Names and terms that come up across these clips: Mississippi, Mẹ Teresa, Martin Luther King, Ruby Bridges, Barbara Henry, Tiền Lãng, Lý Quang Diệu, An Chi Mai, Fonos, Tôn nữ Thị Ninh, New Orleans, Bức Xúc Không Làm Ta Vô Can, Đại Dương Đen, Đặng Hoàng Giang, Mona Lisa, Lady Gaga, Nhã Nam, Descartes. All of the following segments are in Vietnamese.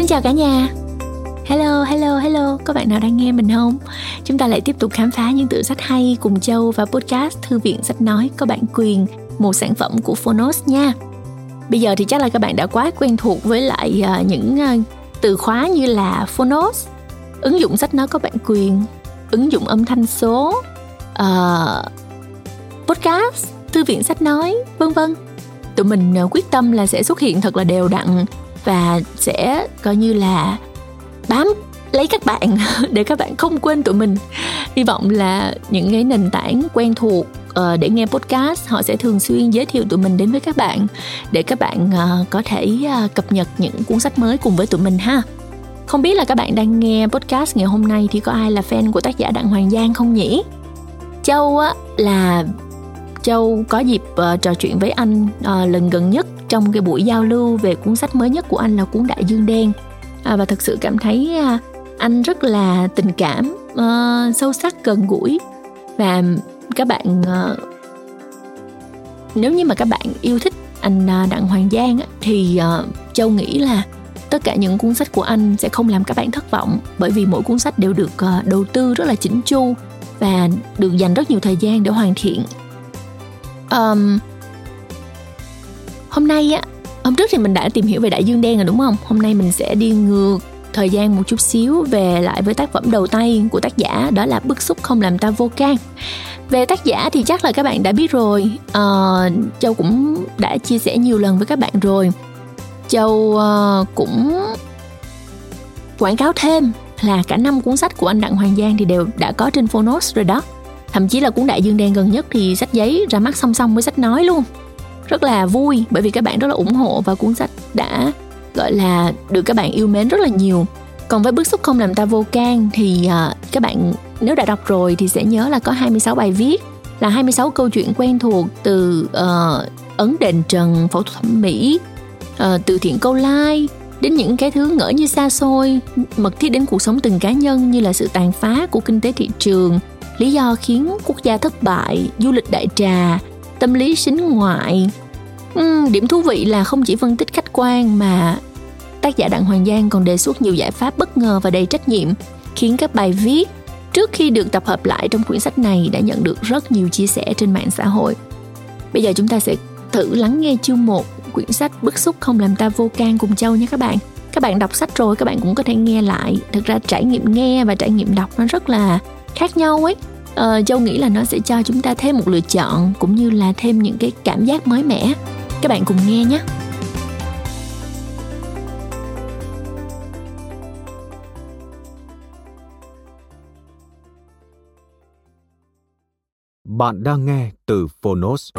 Xin chào cả nhà. Hello, hello, hello. Có bạn nào đang nghe mình không? Chúng ta lại tiếp tục khám phá những tựa sách hay cùng Châu và podcast Thư viện Sách Nói có bản quyền, một sản phẩm của Fonos nha. Bây giờ thì chắc là các bạn đã quá quen thuộc với lại những từ khóa như là Fonos, ứng dụng sách nói có bản quyền, ứng dụng âm thanh số, podcast, Thư viện Sách Nói, vân vân. Tụi mình quyết tâm là sẽ xuất hiện thật là đều đặn và sẽ coi như là bám lấy các bạn để các bạn không quên tụi mình. Hy vọng là những cái nền tảng quen thuộc để nghe podcast họ sẽ thường xuyên giới thiệu tụi mình đến với các bạn để các bạn có thể cập nhật những cuốn sách mới cùng với tụi mình ha. Không biết là các bạn đang nghe podcast ngày hôm nay thì có ai là fan của tác giả Đặng Hoàng Giang không nhỉ? Châu có dịp trò chuyện với anh lần gần nhất trong cái buổi giao lưu về cuốn sách mới nhất của anh là cuốn Đại Dương Đen. Và thật sự cảm thấy anh rất là tình cảm, sâu sắc, gần gũi. Và các bạn, nếu như mà các bạn yêu thích anh Đặng Hoàng Giang thì Châu nghĩ là tất cả những cuốn sách của anh sẽ không làm các bạn thất vọng, bởi vì mỗi cuốn sách đều được đầu tư rất là chỉnh chu và được dành rất nhiều thời gian để hoàn thiện. Hôm nay á, hôm trước thì mình đã tìm hiểu về Đại Dương Đen rồi đúng không? Hôm nay mình sẽ đi ngược thời gian một chút xíu về lại với tác phẩm đầu tay của tác giả, đó là Bức Xúc Không Làm Ta Vô Can. Về tác giả thì chắc là các bạn đã biết rồi, Châu cũng đã chia sẻ nhiều lần với các bạn rồi. Châu cũng quảng cáo thêm là cả 5 cuốn sách của anh Đặng Hoàng Giang thì đều đã có trên Fonos rồi đó. Thậm chí là cuốn Đại Dương Đen gần nhất thì sách giấy ra mắt song song với sách nói luôn. Rất là vui bởi vì các bạn rất là ủng hộ và cuốn sách đã gọi là được các bạn yêu mến rất là nhiều. Còn với Bức Xúc Không Làm Ta Vô Can thì các bạn nếu đã đọc rồi thì sẽ nhớ là có 26 bài viết, là 26 câu chuyện quen thuộc từ ấn đền trần, phẫu thuật thẩm mỹ, từ thiện câu lai đến những cái thứ ngỡ như xa xôi, mật thiết đến cuộc sống từng cá nhân như là sự tàn phá của kinh tế thị trường, lý do khiến quốc gia thất bại, du lịch đại trà, tâm lý sính ngoại. Điểm thú vị là không chỉ phân tích khách quan mà tác giả Đặng Hoàng Giang còn đề xuất nhiều giải pháp bất ngờ và đầy trách nhiệm, khiến các bài viết trước khi được tập hợp lại trong quyển sách này đã nhận được rất nhiều chia sẻ trên mạng xã hội. Bây giờ chúng ta sẽ thử lắng nghe chương 1 quyển sách Bức Xúc Không Làm Ta Vô Can cùng Châu nha các bạn. Các bạn đọc sách rồi các bạn cũng có thể nghe lại. Thực ra trải nghiệm nghe và trải nghiệm đọc nó rất là khác nhau ấy. Châu nghĩ là nó sẽ cho chúng ta thêm một lựa chọn cũng như là thêm những cái cảm giác mới mẻ. Các bạn cùng nghe nhé. Bạn đang nghe từ Fonos.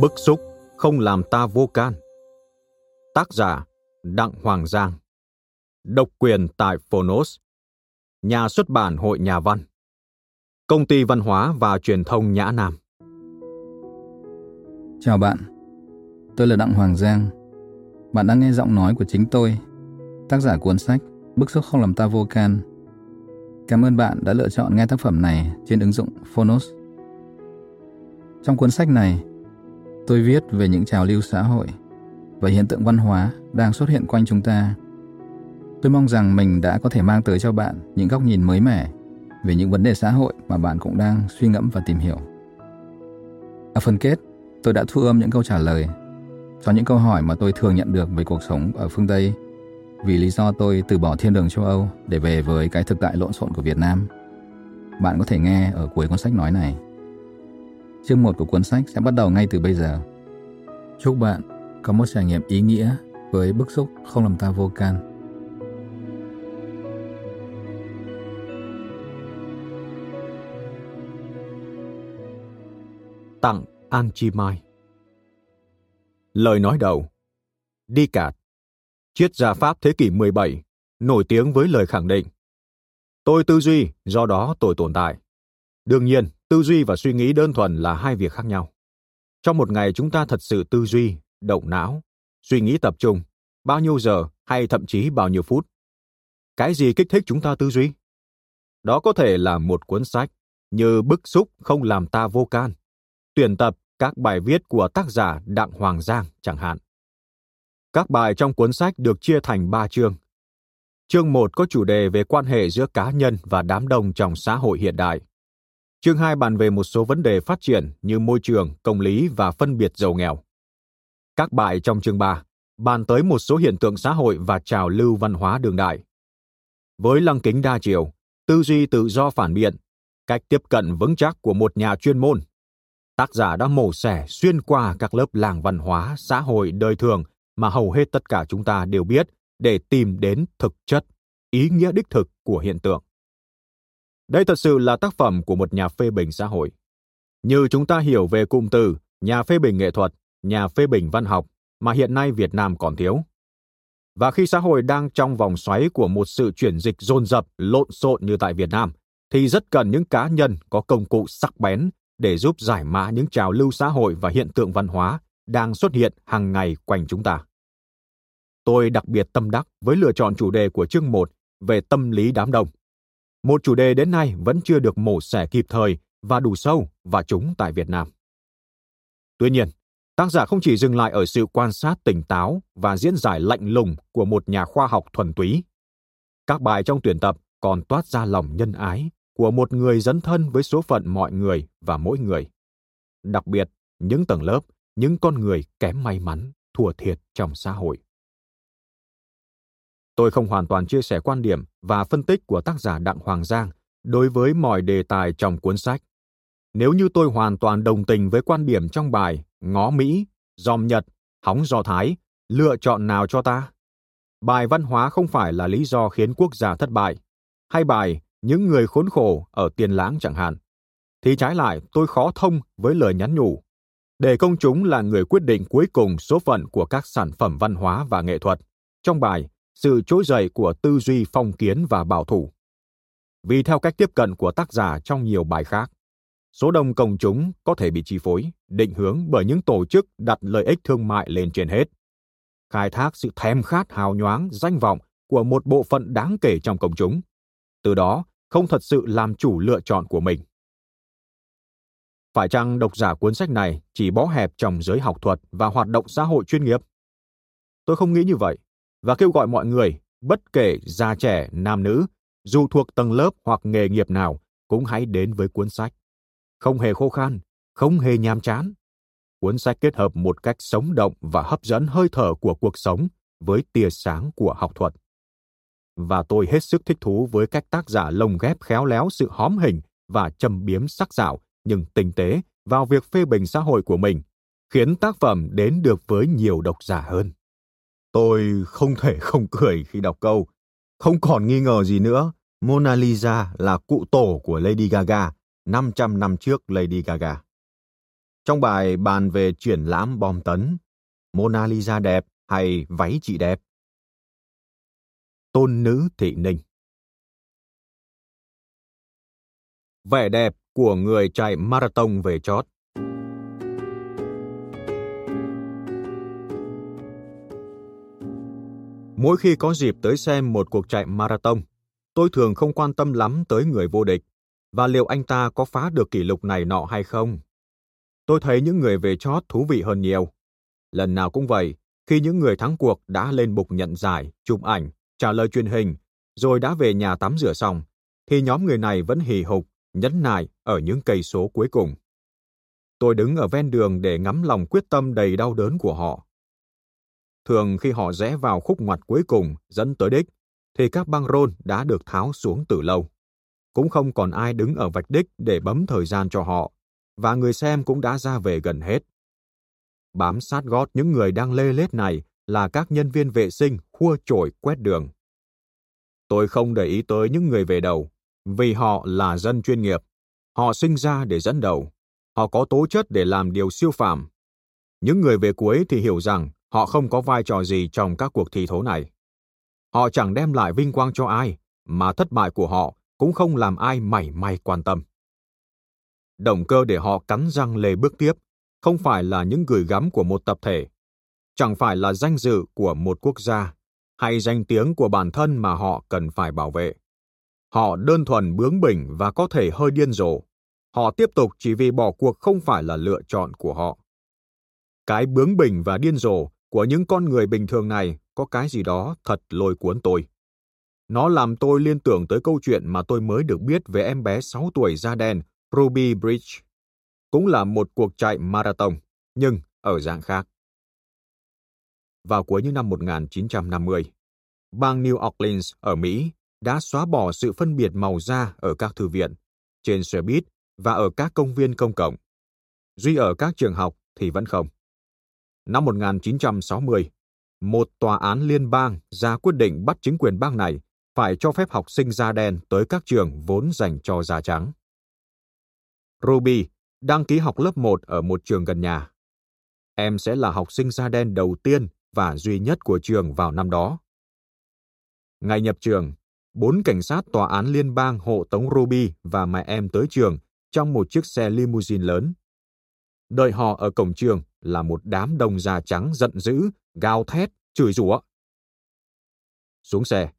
Bức xúc không làm ta vô can. Tác giả Đặng Hoàng Giang. Độc quyền tại Fonos. Nhà xuất bản Hội Nhà Văn. Công ty Văn hóa và Truyền thông Nhã Nam. Chào bạn, tôi là Đặng Hoàng Giang. Bạn đang nghe giọng nói của chính tôi, tác giả cuốn sách Bức Xúc Không Làm Ta Vô Can. Cảm ơn bạn đã lựa chọn nghe tác phẩm này trên ứng dụng Fonos. Trong cuốn sách này, tôi viết về những trào lưu xã hội và hiện tượng văn hóa đang xuất hiện quanh chúng ta. Tôi mong rằng mình đã có thể mang tới cho bạn những góc nhìn mới mẻ về những vấn đề xã hội mà bạn cũng đang suy ngẫm và tìm hiểu. Ở phần kết, tôi đã thu âm những câu trả lời cho những câu hỏi mà tôi thường nhận được về cuộc sống ở phương Tây vì lý do tôi từ bỏ thiên đường châu Âu để về với cái thực tại lộn xộn của Việt Nam. Bạn có thể nghe ở cuối cuốn sách nói này. Chương 1 của cuốn sách sẽ bắt đầu ngay từ bây giờ. Chúc bạn có một trải nghiệm ý nghĩa với Bức Xúc Không Làm Ta Vô Can. Tặng An Chi Mai. Lời nói đầu. Descartes, triết gia Pháp thế kỷ 17, nổi tiếng với lời khẳng định: tôi tư duy, do đó tôi tồn tại. Đương nhiên, tư duy và suy nghĩ đơn thuần là hai việc khác nhau. Trong một ngày chúng ta thật sự tư duy, động não, suy nghĩ tập trung, bao nhiêu giờ hay thậm chí bao nhiêu phút? Cái gì kích thích chúng ta tư duy? Đó có thể là một cuốn sách, như Bức Xúc Không Làm Ta Vô Can, tuyển tập các bài viết của tác giả Đặng Hoàng Giang chẳng hạn. Các bài trong cuốn sách được chia thành 3 chương. Chương 1 có chủ đề về quan hệ giữa cá nhân và đám đông trong xã hội hiện đại. Chương 2 bàn về một số vấn đề phát triển như môi trường, công lý và phân biệt giàu nghèo. Các bài trong chương 3 bàn tới một số hiện tượng xã hội và trào lưu văn hóa đương đại. Với lăng kính đa chiều, tư duy tự do phản biện, cách tiếp cận vững chắc của một nhà chuyên môn, tác giả đã mổ xẻ xuyên qua các lớp làng văn hóa, xã hội, đời thường mà hầu hết tất cả chúng ta đều biết để tìm đến thực chất, ý nghĩa đích thực của hiện tượng. Đây thật sự là tác phẩm của một nhà phê bình xã hội. Như chúng ta hiểu về cụm từ nhà phê bình nghệ thuật, nhà phê bình văn học mà hiện nay Việt Nam còn thiếu. Và khi xã hội đang trong vòng xoáy của một sự chuyển dịch dồn dập, lộn xộn như tại Việt Nam, thì rất cần những cá nhân có công cụ sắc bén để giúp giải mã những trào lưu xã hội và hiện tượng văn hóa đang xuất hiện hàng ngày quanh chúng ta. Tôi đặc biệt tâm đắc với lựa chọn chủ đề của chương 1 về tâm lý đám đông. Một chủ đề đến nay vẫn chưa được mổ xẻ kịp thời và đủ sâu và trúng tại Việt Nam. Tuy nhiên, tác giả không chỉ dừng lại ở sự quan sát tỉnh táo và diễn giải lạnh lùng của một nhà khoa học thuần túy. Các bài trong tuyển tập còn toát ra lòng nhân ái của một người dấn thân với số phận mọi người và mỗi người. Đặc biệt, những tầng lớp, những con người kém may mắn, thua thiệt trong xã hội. Tôi không hoàn toàn chia sẻ quan điểm và phân tích của tác giả Đặng Hoàng Giang đối với mọi đề tài trong cuốn sách. Nếu như tôi hoàn toàn đồng tình với quan điểm trong bài Ngó Mỹ, Dòm Nhật, Hóng Do Thái, lựa chọn nào cho ta? Bài văn hóa không phải là lý do khiến quốc gia thất bại, hay bài những người khốn khổ ở Tiền Lãng chẳng hạn, thì trái lại tôi khó thông với lời nhắn nhủ. Để công chúng là người quyết định cuối cùng số phận của các sản phẩm văn hóa và nghệ thuật, trong bài Sự trỗi dậy của tư duy phong kiến và bảo thủ. Vì theo cách tiếp cận của tác giả trong nhiều bài khác, số đông công chúng có thể bị chi phối, định hướng bởi những tổ chức đặt lợi ích thương mại lên trên hết, khai thác sự thèm khát hào nhoáng, danh vọng của một bộ phận đáng kể trong công chúng, từ đó không thật sự làm chủ lựa chọn của mình. Phải chăng độc giả cuốn sách này chỉ bó hẹp trong giới học thuật và hoạt động xã hội chuyên nghiệp? Tôi không nghĩ như vậy, và kêu gọi mọi người, bất kể già trẻ, nam nữ, dù thuộc tầng lớp hoặc nghề nghiệp nào, cũng hãy đến với cuốn sách. Không hề khô khan, không hề nhàm chán. Cuốn sách kết hợp một cách sống động và hấp dẫn hơi thở của cuộc sống với tia sáng của học thuật. Và tôi hết sức thích thú với cách tác giả lồng ghép khéo léo sự hóm hình và châm biếm sắc sảo nhưng tinh tế vào việc phê bình xã hội của mình, khiến tác phẩm đến được với nhiều độc giả hơn. Tôi không thể không cười khi đọc câu "Không còn nghi ngờ gì nữa, Mona Lisa là cụ tổ của Lady Gaga, 500 năm trước Lady Gaga." Trong bài bàn về triển lãm bom tấn, Mona Lisa đẹp hay váy chị đẹp? Tôn nữ Thị Ninh. Vẻ đẹp của người chạy marathon về chót. Mỗi khi có dịp tới xem một cuộc chạy marathon, tôi thường không quan tâm lắm tới người vô địch và liệu anh ta có phá được kỷ lục này nọ hay không. Tôi thấy những người về chót thú vị hơn nhiều. Lần nào cũng vậy, khi những người thắng cuộc đã lên bục nhận giải, chụp ảnh, trả lời truyền hình, rồi đã về nhà tắm rửa xong, thì nhóm người này vẫn hì hục, nhẫn nại ở những cây số cuối cùng. Tôi đứng ở ven đường để ngắm lòng quyết tâm đầy đau đớn của họ. Thường khi họ rẽ vào khúc ngoặt cuối cùng dẫn tới đích, thì các băng rôn đã được tháo xuống từ lâu. Cũng không còn ai đứng ở vạch đích để bấm thời gian cho họ, và người xem cũng đã ra về gần hết. Bám sát gót những người đang lê lết này là các nhân viên vệ sinh khua chổi quét đường. Tôi không để ý tới những người về đầu, vì họ là dân chuyên nghiệp. Họ sinh ra để dẫn đầu. Họ có tố chất để làm điều siêu phàm. Những người về cuối thì hiểu rằng họ không có vai trò gì trong các cuộc thi thố này. Họ chẳng đem lại vinh quang cho ai, mà thất bại của họ cũng không làm ai mảy may quan tâm. Động cơ để họ cắn răng lê bước tiếp không phải là những gửi gắm của một tập thể, chẳng phải là danh dự của một quốc gia hay danh tiếng của bản thân mà họ cần phải bảo vệ. Họ đơn thuần bướng bỉnh và có thể hơi điên rồ, họ tiếp tục chỉ vì bỏ cuộc không phải là lựa chọn của họ. Cái bướng bỉnh và điên rồ của những con người bình thường này có cái gì đó thật lôi cuốn tôi. Nó làm tôi liên tưởng tới câu chuyện mà tôi mới được biết về em bé 6 tuổi da đen Ruby Bridges. Cũng là một cuộc chạy marathon, nhưng ở dạng khác. Vào cuối những năm 1950, bang New Orleans ở Mỹ đã xóa bỏ sự phân biệt màu da ở các thư viện, trên xe buýt và ở các công viên công cộng. Duy ở các trường học thì vẫn không. Năm 1960, một tòa án liên bang ra quyết định bắt chính quyền bang này phải cho phép học sinh da đen tới các trường vốn dành cho da trắng. Ruby đăng ký học lớp 1 ở một trường gần nhà. Em sẽ là học sinh da đen đầu tiên và duy nhất của trường vào năm đó. Ngày nhập trường, 4 cảnh sát tòa án liên bang hộ tống Ruby và mẹ em tới trường trong một chiếc xe limousine lớn. Đợi họ ở cổng trường là một đám đông da trắng giận dữ, gào thét, chửi rủa. Xuống xe,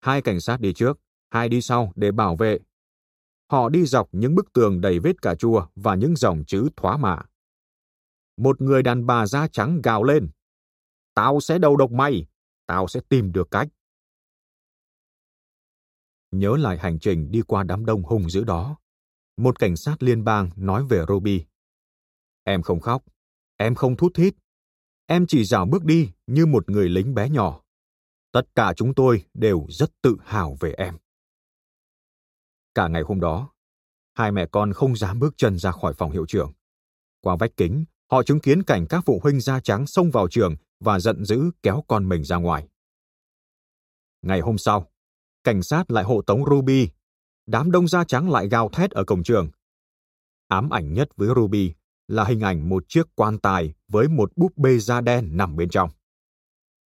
2 cảnh sát đi trước, 2 đi sau để bảo vệ. Họ đi dọc những bức tường đầy vết cà chua và những dòng chữ thóa mạ. Một người đàn bà da trắng gào lên. Tao sẽ đầu độc mày, tao sẽ tìm được cách. Nhớ lại hành trình đi qua đám đông hung dữ đó, một cảnh sát liên bang nói về Ruby. Em không khóc, em không thút thít, em chỉ rảo bước đi như một người lính bé nhỏ. Tất cả chúng tôi đều rất tự hào về em. Cả ngày hôm đó, 2 mẹ con không dám bước chân ra khỏi phòng hiệu trưởng. Qua vách kính, họ chứng kiến cảnh các phụ huynh da trắng xông vào trường và giận dữ kéo con mình ra ngoài. Ngày hôm sau, cảnh sát lại hộ tống Ruby. Đám đông da trắng lại gào thét ở cổng trường. Ám ảnh nhất với Ruby là hình ảnh một chiếc quan tài với một búp bê da đen nằm bên trong.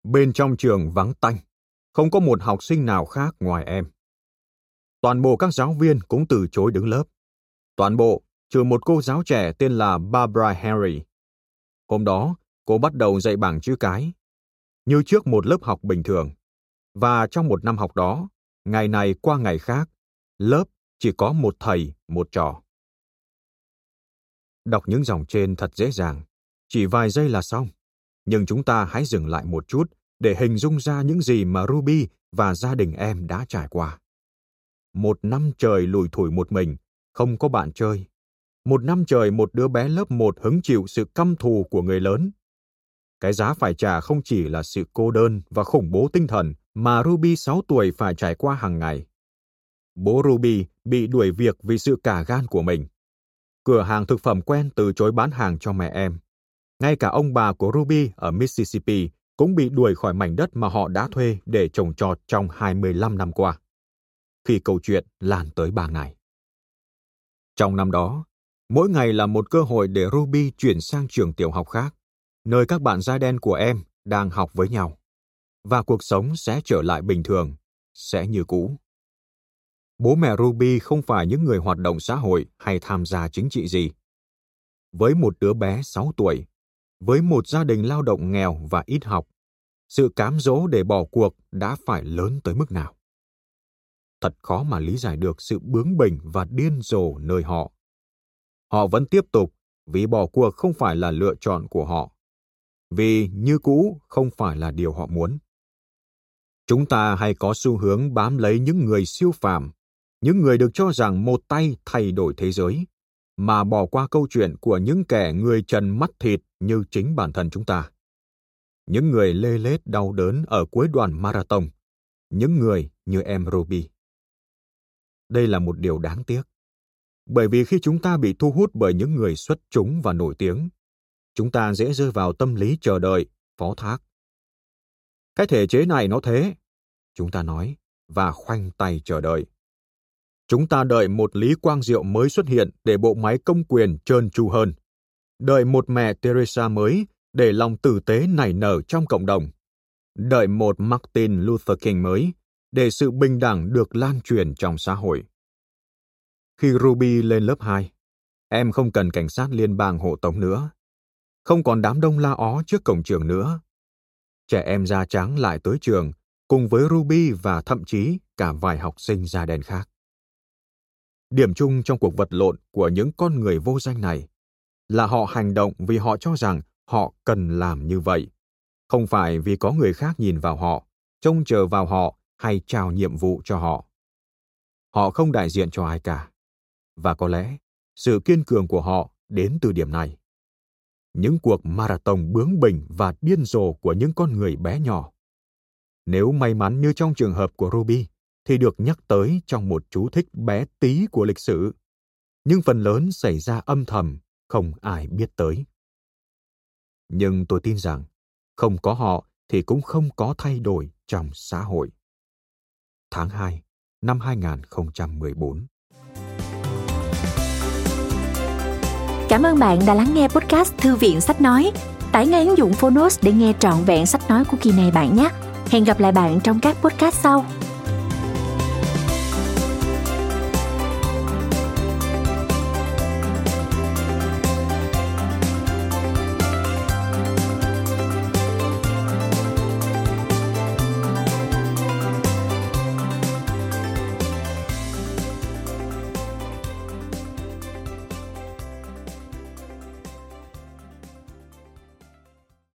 Bên trong trường vắng tanh, không có một học sinh nào khác ngoài em. Toàn bộ các giáo viên cũng từ chối đứng lớp. Toàn bộ, trừ một cô giáo trẻ tên là Barbara Henry. Hôm đó, cô bắt đầu dạy bảng chữ cái, như trước một lớp học bình thường. Và trong một năm học đó, ngày này qua ngày khác, lớp chỉ có một thầy, một trò. Đọc những dòng trên thật dễ dàng, chỉ vài giây là xong. Nhưng chúng ta hãy dừng lại một chút để hình dung ra những gì mà Ruby và gia đình em đã trải qua. 1 năm trời lủi thủi một mình, không có bạn chơi. 1 năm trời một đứa bé lớp 1 hứng chịu sự căm thù của người lớn. Cái giá phải trả không chỉ là sự cô đơn và khủng bố tinh thần mà Ruby 6 tuổi phải trải qua hàng ngày. Bố Ruby bị đuổi việc vì sự cả gan của mình. Cửa hàng thực phẩm quen từ chối bán hàng cho mẹ em. Ngay cả ông bà của Ruby ở Mississippi cũng bị đuổi khỏi mảnh đất mà họ đã thuê để trồng trọt trong 25 năm qua. Khi câu chuyện lan tới bang này. Trong năm đó, mỗi ngày là một cơ hội để Ruby chuyển sang trường tiểu học khác, nơi các bạn da đen của em đang học với nhau. Và cuộc sống sẽ trở lại bình thường, sẽ như cũ. Bố mẹ Ruby không phải những người hoạt động xã hội hay tham gia chính trị gì. Với một đứa bé 6 tuổi, với một gia đình lao động nghèo và ít học, sự cám dỗ để bỏ cuộc đã phải lớn tới mức nào. Thật khó mà lý giải được sự bướng bỉnh và điên rồ nơi họ. Họ vẫn tiếp tục vì bỏ cuộc không phải là lựa chọn của họ. Vì như cũ không phải là điều họ muốn. Chúng ta hay có xu hướng bám lấy những người siêu phàm, những người được cho rằng một tay thay đổi thế giới, mà bỏ qua câu chuyện của những kẻ người trần mắt thịt như chính bản thân chúng ta. Những người lê lết đau đớn ở cuối đoạn marathon, những người như em Ruby. Đây là một điều đáng tiếc, bởi vì khi chúng ta bị thu hút bởi những người xuất chúng và nổi tiếng, chúng ta dễ rơi vào tâm lý chờ đợi, phó thác. Cái thể chế này nó thế, chúng ta nói, và khoanh tay chờ đợi. Chúng ta đợi một Lý Quang Diệu mới xuất hiện để bộ máy công quyền trơn tru hơn. Đợi một mẹ Teresa mới để lòng tử tế nảy nở trong cộng đồng. Đợi một Martin Luther King mới để sự bình đẳng được lan truyền trong xã hội. Khi Ruby lên lớp 2, em không cần cảnh sát liên bang hộ tống nữa. Không còn đám đông la ó trước cổng trường nữa. Trẻ em da trắng lại tới trường, cùng với Ruby và thậm chí cả vài học sinh da đen khác. Điểm chung trong cuộc vật lộn của những con người vô danh này là họ hành động vì họ cho rằng họ cần làm như vậy, không phải vì có người khác nhìn vào họ, trông chờ vào họ hay trao nhiệm vụ cho họ. Họ không đại diện cho ai cả. Và có lẽ sự kiên cường của họ đến từ điểm này. Những cuộc marathon bướng bỉnh và điên rồ của những con người bé nhỏ. Nếu may mắn như trong trường hợp của Ruby, thì được nhắc tới trong một chú thích bé tí của lịch sử. Nhưng phần lớn xảy ra âm thầm, không ai biết tới. Nhưng tôi tin rằng, không có họ thì cũng không có thay đổi trong xã hội. Tháng 2 năm 2014. Cảm ơn bạn đã lắng nghe podcast Thư viện Sách Nói. Tải ngay ứng dụng Fonos để nghe trọn vẹn sách nói của kỳ này bạn nhé. Hẹn gặp lại bạn trong các podcast sau.